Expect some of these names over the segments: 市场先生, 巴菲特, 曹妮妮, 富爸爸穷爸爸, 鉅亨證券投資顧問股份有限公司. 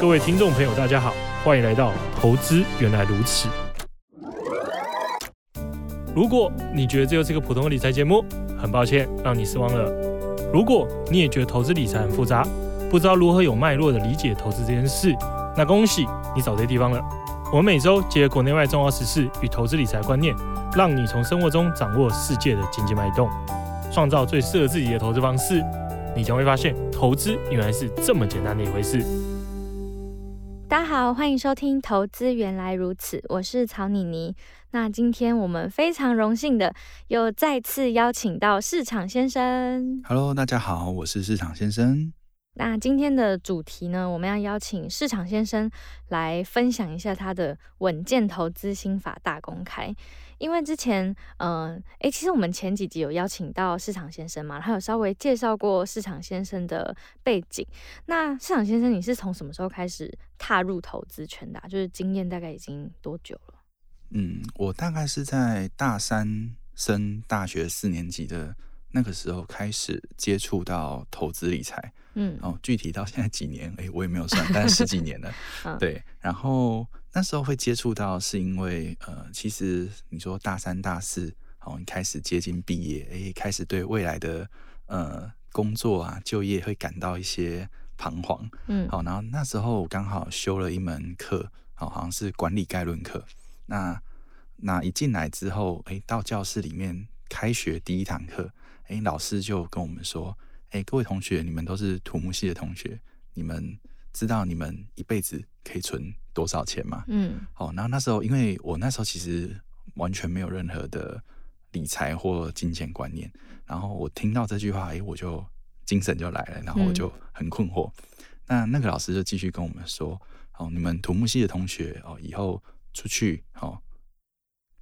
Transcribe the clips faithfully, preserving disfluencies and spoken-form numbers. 各位听众朋友大家好，欢迎来到投资原来如此。如果你觉得这就是个普通的理财节目，很抱歉让你失望了。如果你也觉得投资理财很复杂，不知道如何有脉络的理解投资这件事，那恭喜你找对地方了。我们每周结合国内外重要时事与投资理财观念，让你从生活中掌握世界的经济脉动，创造最适合自己的投资方式。你将会发现，投资原来是这么简单的一回事。大家好，欢迎收听《投资原来如此》，我是曹妮妮。那今天我们非常荣幸的又再次邀请到市场先生。Hello， 大家好，我是市场先生。那今天的主题呢，我们要邀请市场先生来分享一下他的稳健投资心法大公开。因为之前嗯、呃欸、其实我们前几集有邀请到市场先生嘛，他有稍微介绍过市场先生的背景。那市场先生，你是从什么时候开始踏入投资圈的、啊、就是经验大概已经多久了？嗯，我大概是在大三升大学四年级的那个时候开始接触到投资理财，嗯，然后具体到现在几年，哎、欸，我也没有算，但是十几年了，嗯、对。然后那时候会接触到，是因为呃，其实你说大三、大四，好，你开始接近毕业，哎、欸，开始对未来的呃工作啊、就业会感到一些彷徨，嗯，好。然后那时候我刚好修了一门课，好，好像是管理概论课。那那一进来之后，哎、欸，到教室里面，开学第一堂课。欸、老师就跟我们说、欸、各位同学，你们都是土木系的同学，你们知道你们一辈子可以存多少钱吗？嗯，好，然后那时候因为我那时候其实完全没有任何的理财或金钱观念，然后我听到这句话、欸、我就精神就来了，然后我就很困惑、嗯、那那个老师就继续跟我们说、哦、你们土木系的同学、哦、以后出去、哦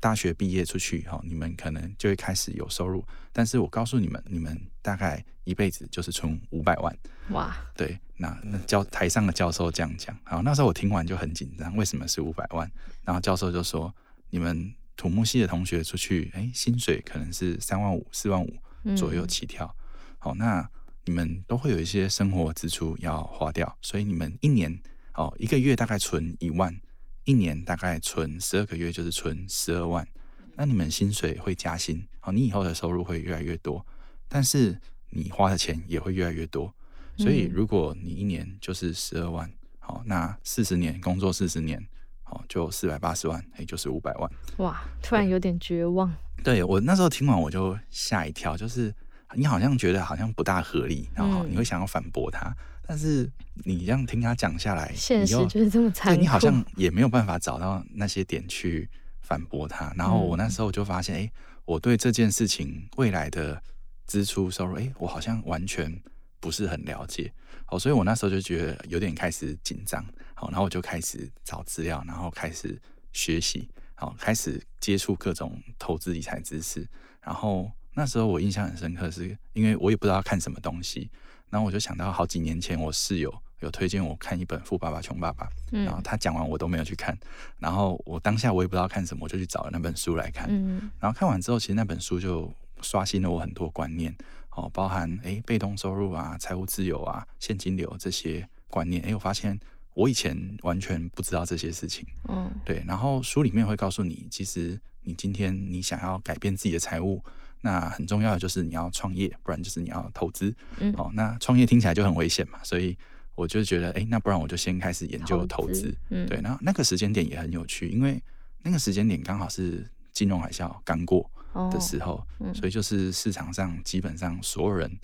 大学毕业出去，你们可能就会开始有收入，但是我告诉你们，你们大概一辈子就是存五百万。哇，对，那教台上的教授这样讲，好，那时候我听完就很紧张，为什么是五百万？然后教授就说，你们土木系的同学出去，哎、欸，薪水可能是三万五、四万五左右起跳，嗯、好，那你们都会有一些生活支出要花掉，所以你们一年，哦，一个月大概存一万。一年大概存十二个月，就是存十二万。那你们薪水会加薪，好，你以后的收入会越来越多，但是你花的钱也会越来越多。所以如果你一年就是十二万，好，那四十年工作四十年，好，就四百八十万，也就是五百万。哇，突然有点绝望。对，对我那时候听完我就吓一跳，就是你好像觉得好像不大合理，然后你会想要反驳他。嗯，但是你这样听他讲下来，现实就是这么残酷，你好像也没有办法找到那些点去反驳他。然后我那时候就发现，哎、嗯欸，我对这件事情未来的支出收入，哎、欸，我好像完全不是很了解。好，所以我那时候就觉得有点开始紧张。好，然后我就开始找资料，然后开始学习，好，开始接触各种投资理财知识。然后那时候我印象很深刻是，是因为我也不知道看什么东西。然后我就想到好几年前我室友有推荐我看一本《富爸爸穷爸爸》，嗯，然后他讲完我都没有去看，然后我当下我也不知道看什么，我就去找了那本书来看，嗯，然后看完之后其实那本书就刷新了我很多观念，哦，包含诶被动收入啊、财务自由啊、现金流这些观念，诶我发现我以前完全不知道这些事情，嗯，对，然后书里面会告诉你，其实你今天你想要改变自己的财务，那很重要的就是你要创业，不然就是你要投资。嗯，哦，那创业听起来就很危险嘛，所以我就觉得，哎、欸，那不然我就先开始研究投资。嗯，对，然后那个时间点也很有趣，因为那个时间点刚好是金融海啸刚过的时候，哦嗯，所以就是市场上基本上所有人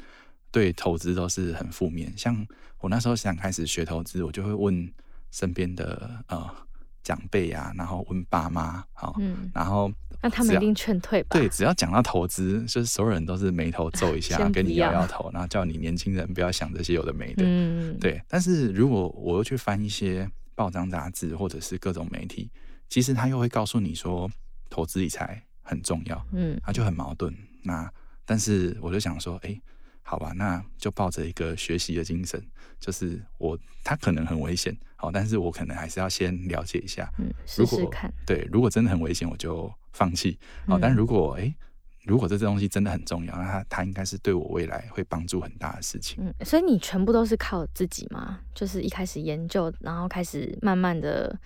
对投资都是很负面。像我那时候想开始学投资，我就会问身边的呃。长辈啊，然后问爸妈，好，嗯，然后那他们一定劝退吧？对，只要讲到投资，就是所有人都是眉头皱一下，跟你摇摇头，然后叫你年轻人不要想这些有的没的，嗯，对。但是如果我又去翻一些报章杂志或者是各种媒体，其实他又会告诉你说投资理财很重要，嗯，他就很矛盾。那但是我就想说，哎，好吧，那就抱着一个学习的精神，就是我它可能很危险，好，但是我可能还是要先了解一下，嗯，试试看。对，如果真的很危险，我就放弃。好，嗯，但如果哎、欸，如果这东西真的很重要，那它它应该是对我未来会帮助很大的事情。嗯，所以你全部都是靠自己吗？就是一开始研究，然后开始慢慢的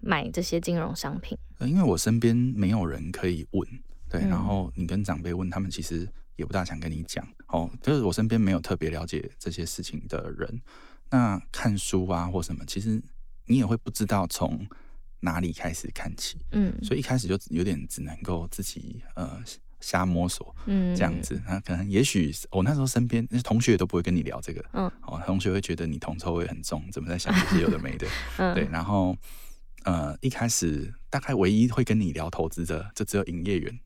买这些金融商品？呃，因为我身边没有人可以问，对，嗯、然后你跟长辈问，他们其实也不大想跟你讲。哦，就是我身边没有特别了解这些事情的人。那看书啊或什么，其实你也会不知道从哪里开始看起。嗯，所以一开始就有点只能够自己呃。瞎摸索，嗯，这样子，那可能也许我、哦、那时候身边同学都不会跟你聊这个，嗯，哦，同学会觉得你铜臭味很重，怎么在想这些有的没的，嗯，对，然后呃，一开始大概唯一会跟你聊投资的，就只有营业员，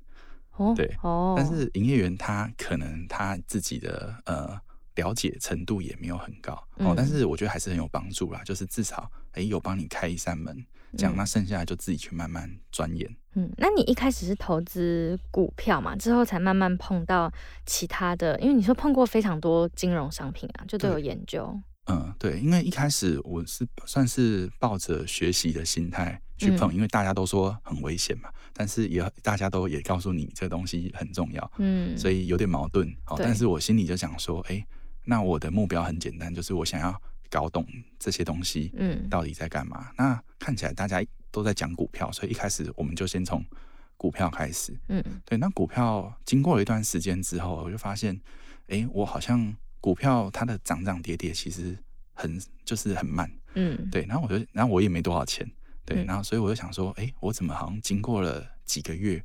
哦，对，哦，但是营业员他可能他自己的呃了解程度也没有很高，哦，嗯、但是我觉得还是很有帮助啦，就是至少哎、欸、有帮你开一扇门。这样，那剩下来就自己去慢慢钻研。嗯，那你一开始是投资股票嘛，之后才慢慢碰到其他的，因为你说碰过非常多金融商品啊，就都有研究。嗯，对，因为一开始我是算是抱着学习的心态去碰，嗯、因为大家都说很危险嘛，但是也大家都也告诉你这东西很重要，嗯，所以有点矛盾。好、哦，但是我心里就想说，哎、欸，那我的目标很简单，就是我想要。搞懂这些东西，嗯，到底在干嘛？嗯、那看起来大家都在讲股票，所以一开始我们就先从股票开始，嗯，对。那股票经过了一段时间之后，我就发现，哎、欸，我好像股票它的涨涨跌跌其实很就是很慢，嗯，对。然后我就，然后我也没多少钱，对，嗯、然后所以我就想说，哎、欸，我怎么好像经过了几个月，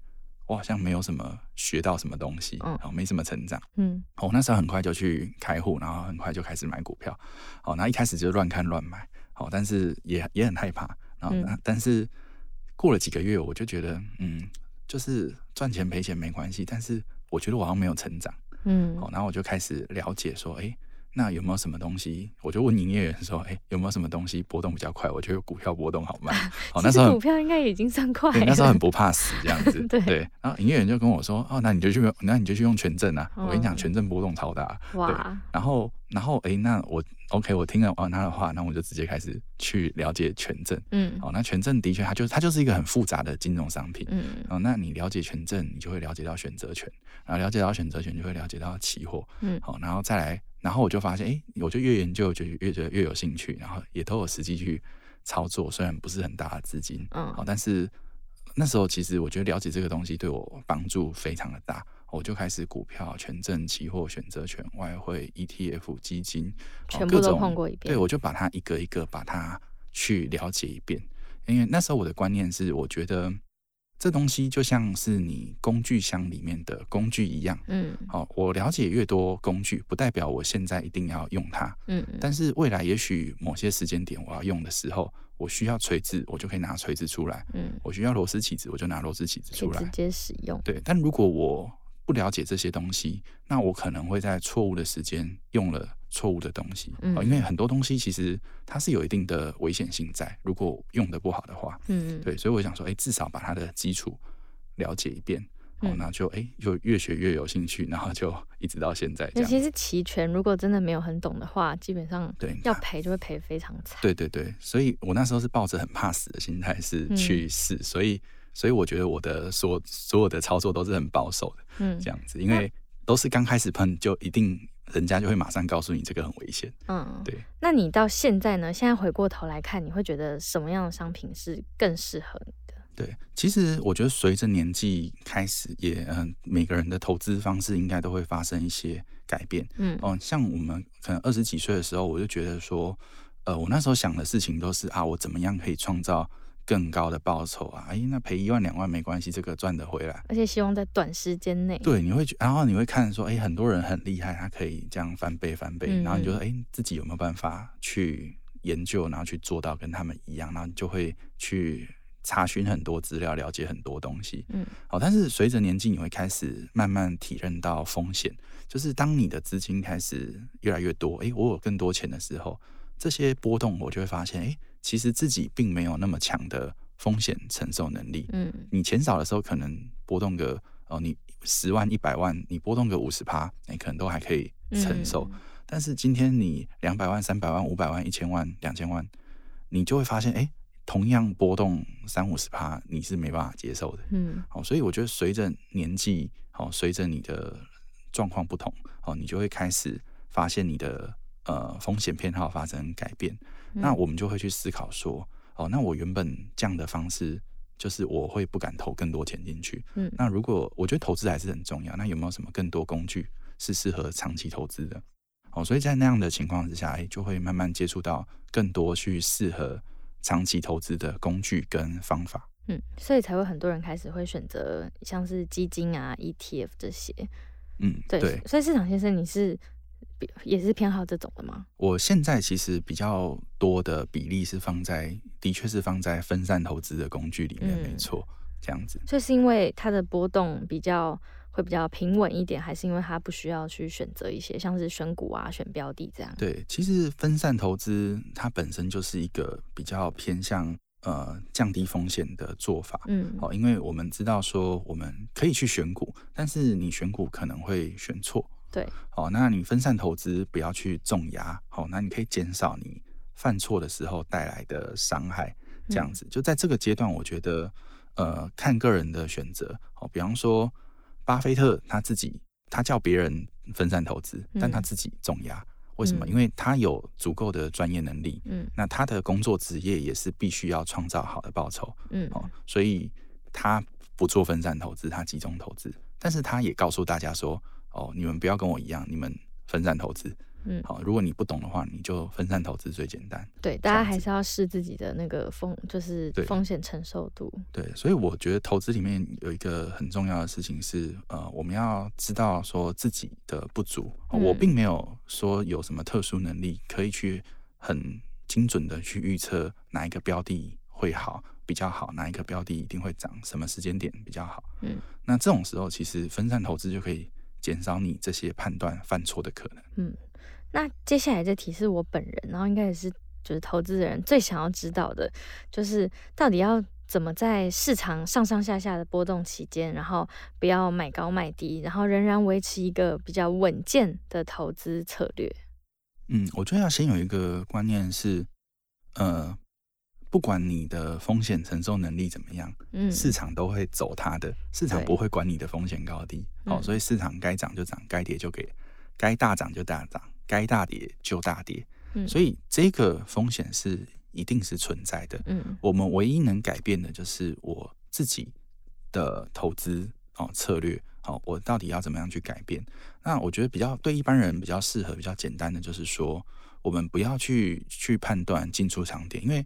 我好像没有什么学到什么东西，然后没什么成长。嗯，我、哦、那时候很快就去开户，然后很快就开始买股票。好、哦，那一开始就乱看乱买，好、哦，但是也也很害怕。然后、嗯，但是过了几个月，我就觉得，嗯，就是赚钱赔钱没关系，但是我觉得我好像没有成长。嗯，好、哦，然后我就开始了解说，哎、欸，那有没有什么东西？我就问营业员说，哎、欸，有没有什么东西波动比较快？我觉得股票波动好慢。好、哦，那时候股票应该已经算快了。对，那时候很不怕死这样子。对, 对。然后营业员就跟我说，哦，那你就去，那你就去用权证啊。哦、我跟你讲，权证波动超大。哇。对。然后，然后，哎，那我 OK， 我听了他的话，那我就直接开始去了解权证。嗯。好、哦，那权证的确它就，它就是一个很复杂的金融商品。嗯。哦，那你了解权证，你就会了解到选择权，然后了解到选择权，就会了解到期货。嗯。好、哦，然后再来。然后我就发现，哎、欸，我就越研究就越觉得越有兴趣，然后也都有实际去操作，虽然不是很大的资金，嗯，但是那时候其实我觉得了解这个东西对我帮助非常的大，我就开始股票、权证、期货、选择权、外汇、E T F、基金，全部都碰过一遍。对，我就把它一个一个把它去了解一遍，因为那时候我的观念是，我觉得。这东西就像是你工具箱里面的工具一样，嗯，好、哦，我了解越多工具，不代表我现在一定要用它，嗯，但是未来也许某些时间点我要用的时候，我需要锤子，我就可以拿锤子出来，嗯，我需要螺丝起子，我就拿螺丝起子出来，直接使用。对，但如果我不了解这些东西，那我可能会在错误的时间用了错误的东西，嗯、哦，因为很多东西其实它是有一定的危险性在，如果用得不好的话，嗯，对，所以我想说，哎、欸，至少把它的基础了解一遍，嗯、哦，然后就哎、欸，就越学越有兴趣，然后就一直到现在这样。尤其是期权，如果真的没有很懂的话，基本上对要赔就会赔非常惨。对对对，所以我那时候是抱着很怕死的心态是去试，嗯、所以所以我觉得我的所所有的操作都是很保守的，嗯，这样子，因为都是刚开始碰就一定。人家就会马上告诉你这个很危险。嗯，对。那你到现在呢？现在回过头来看，你会觉得什么样的商品是更适合你的？对，其实我觉得随着年纪开始也，也、呃、每个人的投资方式应该都会发生一些改变。嗯，哦、呃，像我们可能二十几岁的时候，我就觉得说，呃，我那时候想的事情都是啊，我怎么样可以创造更高的报酬啊？哎，那赔一万两万没关系，这个赚得回来。而且希望在短时间内。对，你会觉，然后你会看说，哎，很多人很厉害，他可以这样翻倍翻倍，嗯、然后你就说，哎，自己有没有办法去研究，然后去做到跟他们一样，然后你就会去查询很多资料，了解很多东西。嗯，好，但是随着年纪，你会开始慢慢体认到风险，就是当你的资金开始越来越多，哎，我有更多钱的时候，这些波动我就会发现，哎。其实自己并没有那么强的风险承受能力。嗯，你钱少的时候可能波动个哦，你十万一百万，你波动个五十趴，你可能都还可以承受。嗯、但是今天你两百万、三百万、五百万、一千万、两千万，你就会发现，哎，同样波动三五十%你是没办法接受的。嗯，好，所以我觉得随着年纪，好，随着你的状况不同，好，你就会开始发现你的呃风险偏好发生改变。嗯，那我们就会去思考说，哦，那我原本这样的方式，就是我会不敢投更多钱进去。嗯，那如果我觉得投资还是很重要，那有没有什么更多工具是适合长期投资的？哦，所以在那样的情况之下，欸，就会慢慢接触到更多去适合长期投资的工具跟方法。嗯，所以才会很多人开始会选择像是基金啊 E T F 这些。嗯，对，对。所以市场先生你是也是偏好这种的吗？我现在其实比较多的比例是放在，的确是放在分散投资的工具里面，嗯，没错，这样子。所以是因为它的波动比较会比较平稳一点，还是因为它不需要去选择一些像是选股啊、选标的这样？对，其实分散投资它本身就是一个比较偏向呃降低风险的做法。嗯，哦，因为我们知道说我们可以去选股，但是你选股可能会选错。对，好，那你分散投资不要去重压，好，那你可以减少你犯错的时候带来的伤害，这样子。嗯，就在这个阶段，我觉得，呃，看个人的选择，好，比方说巴菲特他自己，他叫别人分散投资，但他自己重压，嗯，为什么？因为他有足够的专业能力，嗯，那他的工作职业也是必须要创造好的报酬，嗯，好，所以他不做分散投资，他集中投资，但是他也告诉大家说，哦，你们不要跟我一样，你们分散投资。嗯，好，如果你不懂的话，你就分散投资最简单。对，大家还是要试自己的那个风，就是风险承受度。对，所以我觉得投资里面有一个很重要的事情是，呃，我们要知道说自己的不足。嗯，我并没有说有什么特殊能力可以去很精准的去预测哪一个标的会好比较好，哪一个标的一定会涨，什么时间点比较好。嗯，那这种时候其实分散投资就可以减少你这些判断犯错的可能。嗯，那接下来这题是我本人，然后应该也是就是投资人最想要知道的，就是到底要怎么在市场上上下下的波动期间，然后不要买高卖低，然后仍然维持一个比较稳健的投资策略。嗯，我觉得要先有一个观念是，呃，不管你的风险承受能力怎么样，嗯，市场都会走它的，市场不会管你的风险高低。哦，所以市场该涨就涨，该跌就跌，该大涨就大涨，该大跌就大跌。嗯，所以这个风险是一定是存在的。嗯，我们唯一能改变的就是我自己的投资，哦，策略，哦，我到底要怎么样去改变？那我觉得比较对一般人比较适合、比较简单的就是说，我们不要去去判断进出场点，因为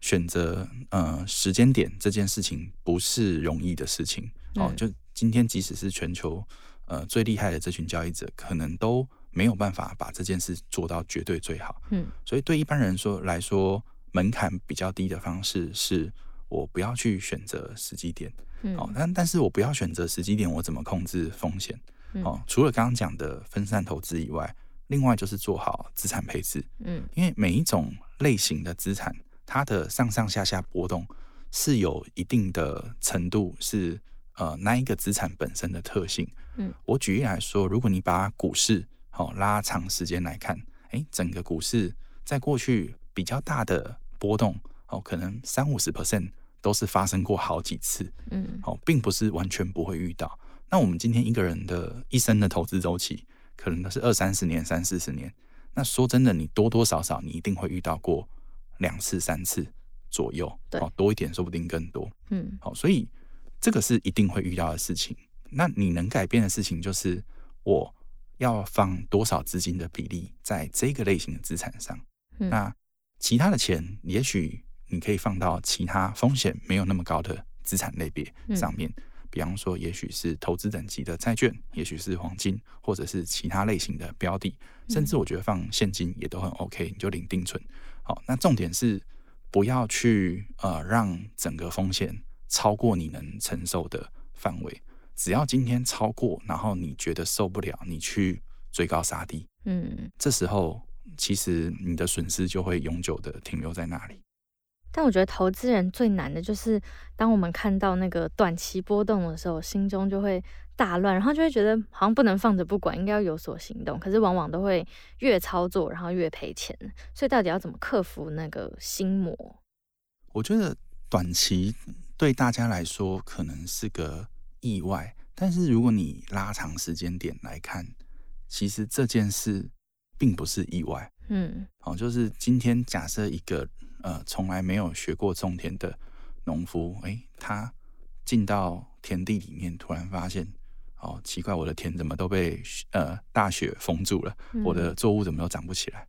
选择呃时间点这件事情不是容易的事情。嗯，哦，就今天即使是全球呃最厉害的这群交易者，可能都没有办法把这件事做到绝对最好。嗯，所以对一般人说来说，门槛比较低的方式是我不要去选择时机点。嗯，哦，但但是我不要选择时机点，我怎么控制风险？哦，除了刚刚讲的分散投资以外，另外就是做好资产配置。嗯，因为每一种类型的资产，它的上上下下波动是有一定的程度是呃那一个资产本身的特性。嗯，我举例来说，如果你把股市，哦，拉长时间来看，欸，整个股市在过去比较大的波动，哦，可能三五十 percent 都是发生过好几次。嗯，哦，并不是完全不会遇到。那我们今天一个人的一生的投资周期可能都是二三十年三四十年，那说真的你多多少少你一定会遇到过两次三次左右，多一点说不定更多。嗯，所以这个是一定会遇到的事情。那你能改变的事情就是我要放多少资金的比例在这个类型的资产上。嗯，那其他的钱也许你可以放到其他风险没有那么高的资产类别上面。嗯，比方说也许是投资等级的债券，也许是黄金，或者是其他类型的标的，甚至我觉得放现金也都很 OK， 你就领定存。好，那重点是不要去呃让整个风险超过你能承受的范围，只要今天超过，然后你觉得受不了，你去追高杀低，嗯，这时候其实你的损失就会永久的停留在那里。但我觉得投资人最难的就是当我们看到那个短期波动的时候，心中就会大乱，然后就会觉得好像不能放着不管，应该要有所行动，可是往往都会越操作然后越赔钱，所以到底要怎么克服那个心魔？我觉得短期对大家来说可能是个意外，但是如果你拉长时间点来看，其实这件事并不是意外。嗯，好、哦，就是今天假设一个呃从来没有学过种田的农夫，哎、欸，他进到田地里面，突然发现，哦，奇怪，我的田怎么都被呃大雪封住了，嗯、我的作物怎么都长不起来？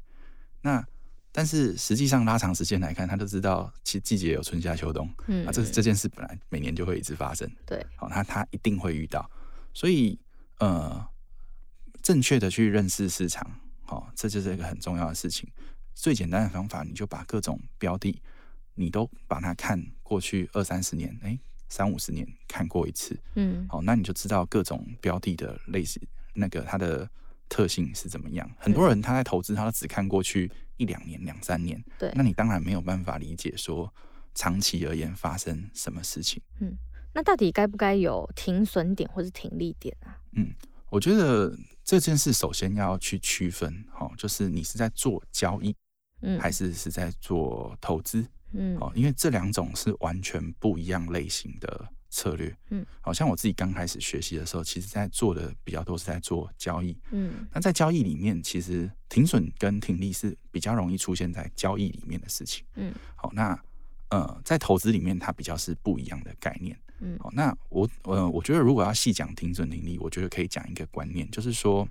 那但是实际上拉长时间来看，他就知道其季节有春夏秋冬，嗯，啊，这这件事本来每年就会一直发生，对，好、哦，那他一定会遇到，所以呃，正确的去认识市场。哦，这就是一个很重要的事情。最简单的方法，你就把各种标的，你都把它看过去二三十年，哎，三五十年看过一次，嗯，好、哦，那你就知道各种标的的类似那个它的特性是怎么样。很多人他在投资，他只看过去一两年、两三年，对，那你当然没有办法理解说长期而言发生什么事情。嗯，那到底该不该有停损点或是停利点啊？嗯，我觉得。这件事首先要去区分、哦、就是你是在做交易、嗯、还是是在做投资、嗯哦、因为这两种是完全不一样类型的策略、嗯哦、像我自己刚开始学习的时候，其实在做的比较多是在做交易、嗯、那在交易里面其实停损跟停利是比较容易出现在交易里面的事情、嗯哦、那、呃、在投资里面它比较是不一样的概念。嗯、好，那我呃，我觉得如果要细讲停损停利，我觉得可以讲一个观念，就是说，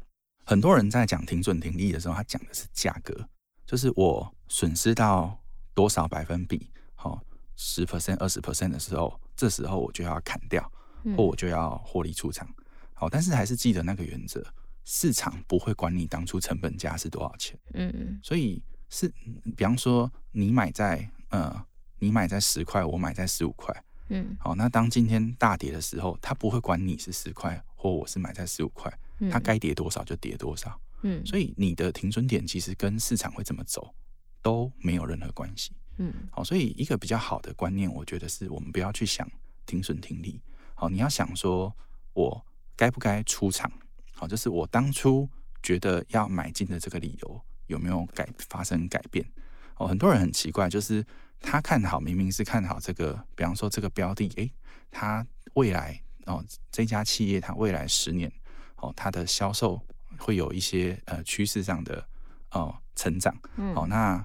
很多人在讲停损停利的时候，他讲的是价格，就是我损失到多少百分比，好、哦，十 percent、二十 percent 的时候，这时候我就要砍掉，或我就要获利出场。好、嗯哦，但是还是记得那个原则，市场不会管你当初成本价是多少钱。嗯，所以是，比方说你买在呃，你买在十块，我买在十五块。嗯，好，那当今天大跌的时候，他不会管你是十块或我是买在十五块，他该跌多少就跌多少。嗯，所以你的停损点其实跟市场会怎么走都没有任何关系。嗯，好，所以一个比较好的观念，我觉得是我们不要去想停损停利。好，你要想说我该不该出场？好，就是我当初觉得要买进的这个理由有没有改发生改变？哦，很多人很奇怪，就是。他看好明明是看好这个，比方说这个标的，哎、欸，他未来哦，这家企业它未来十年哦，它的销售会有一些呃趋势上的哦成长，嗯、哦，那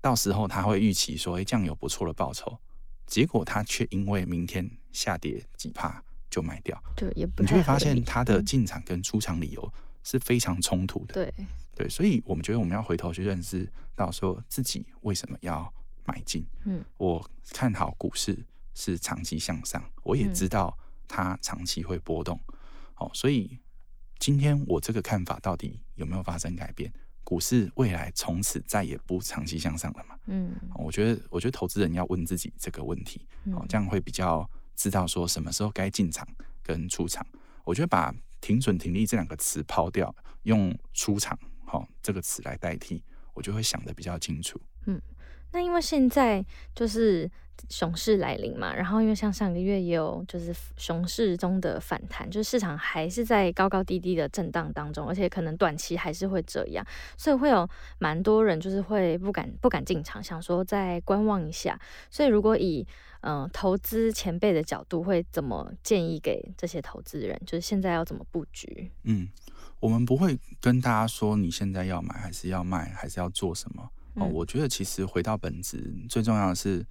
到时候他会预期说，哎、欸，这样有不错的报酬，结果他却因为明天下跌几趴就卖掉，对，也不太合理，你就会发现他的进场跟出场理由是非常冲突的，对对，所以我们觉得我们要回头去认识到说自己为什么要。买进，嗯，我看好股市是长期向上，我也知道它长期会波动，嗯哦、所以今天我这个看法到底有没有发生改变？股市未来从此再也不长期向上了嘛？嗯，哦、我觉得，我觉得投资人要问自己这个问题，哦、这样会比较知道说什么时候该进场跟出场。我觉得把停损停利这两个词抛掉，用出场、哦、这个词来代替，我就会想得比较清楚。嗯。那因为现在就是熊市来临嘛，然后因为像上个月也有就是熊市中的反弹，就是市场还是在高高低低的震荡当中，而且可能短期还是会这样，所以会有蛮多人就是会不敢不敢进场，想说再观望一下。所以如果以嗯、呃、投资前辈的角度，会怎么建议给这些投资人？就是现在要怎么布局？嗯，我们不会跟大家说你现在要买还是要卖还是要做什么。哦、我觉得其实回到本质，最重要的是，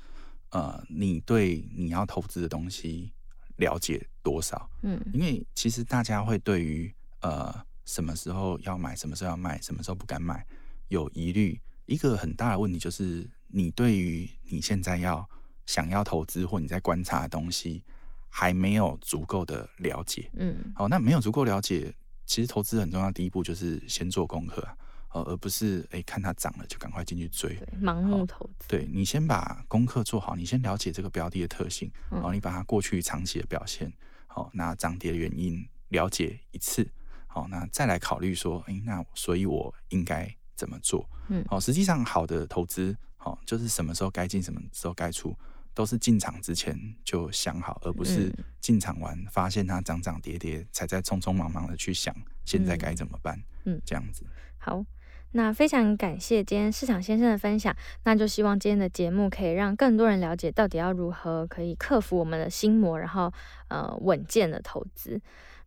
呃，你对你要投资的东西了解多少？嗯，因为其实大家会对于呃什么时候要买，什么时候要卖，什么时候不敢买有疑虑。一个很大的问题就是，你对于你现在要想要投资或你在观察的东西还没有足够的了解。嗯，好、哦，那没有足够了解，其实投资很重要的第一步就是先做功课、啊。而不是、欸、看它涨了就赶快进去追，盲目投资、哦。对，你先把功课做好，你先了解这个标的的特性，嗯哦、你把它过去长期的表现，好、哦，那涨跌的原因了解一次，好、哦，那再来考虑说，哎、欸，那所以我应该怎么做？嗯，好、哦，实际上好的投资，好、哦，就是什么时候该进，什么时候该出，都是进场之前就想好，而不是进场完、嗯、发现它涨涨跌跌，才在匆匆忙忙的去想现在该怎么办，嗯，这样子。好。那非常感谢今天市场先生的分享，那就希望今天的节目可以让更多人了解到底要如何可以克服我们的心魔，然后呃稳健的投资。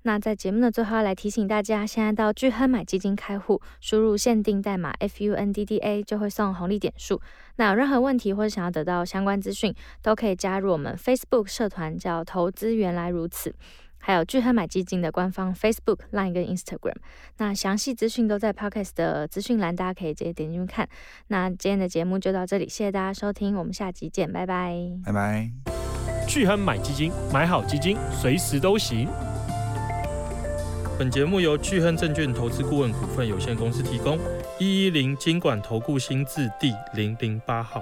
那在节目的最后要来提醒大家，现在到钜亨买基金开户，输入限定代码 F U N D D A 就会送红利点数。那有任何问题或者想要得到相关资讯，都可以加入我们 Facebook 社团叫投资原来如此，还有钜亨买基金的官方 Facebook、Line 跟 Instagram。那详细资讯都在 Podcast 的资讯栏，大家可以直接点进去看。那今天的节目就到这里，谢谢大家收听，我们下集见，拜拜。拜拜。钜亨买基金，买好基金，随时都行。本节目由钜亨证券投资顾问股份有限公司提供，一一零金管投顾新字第零零八号。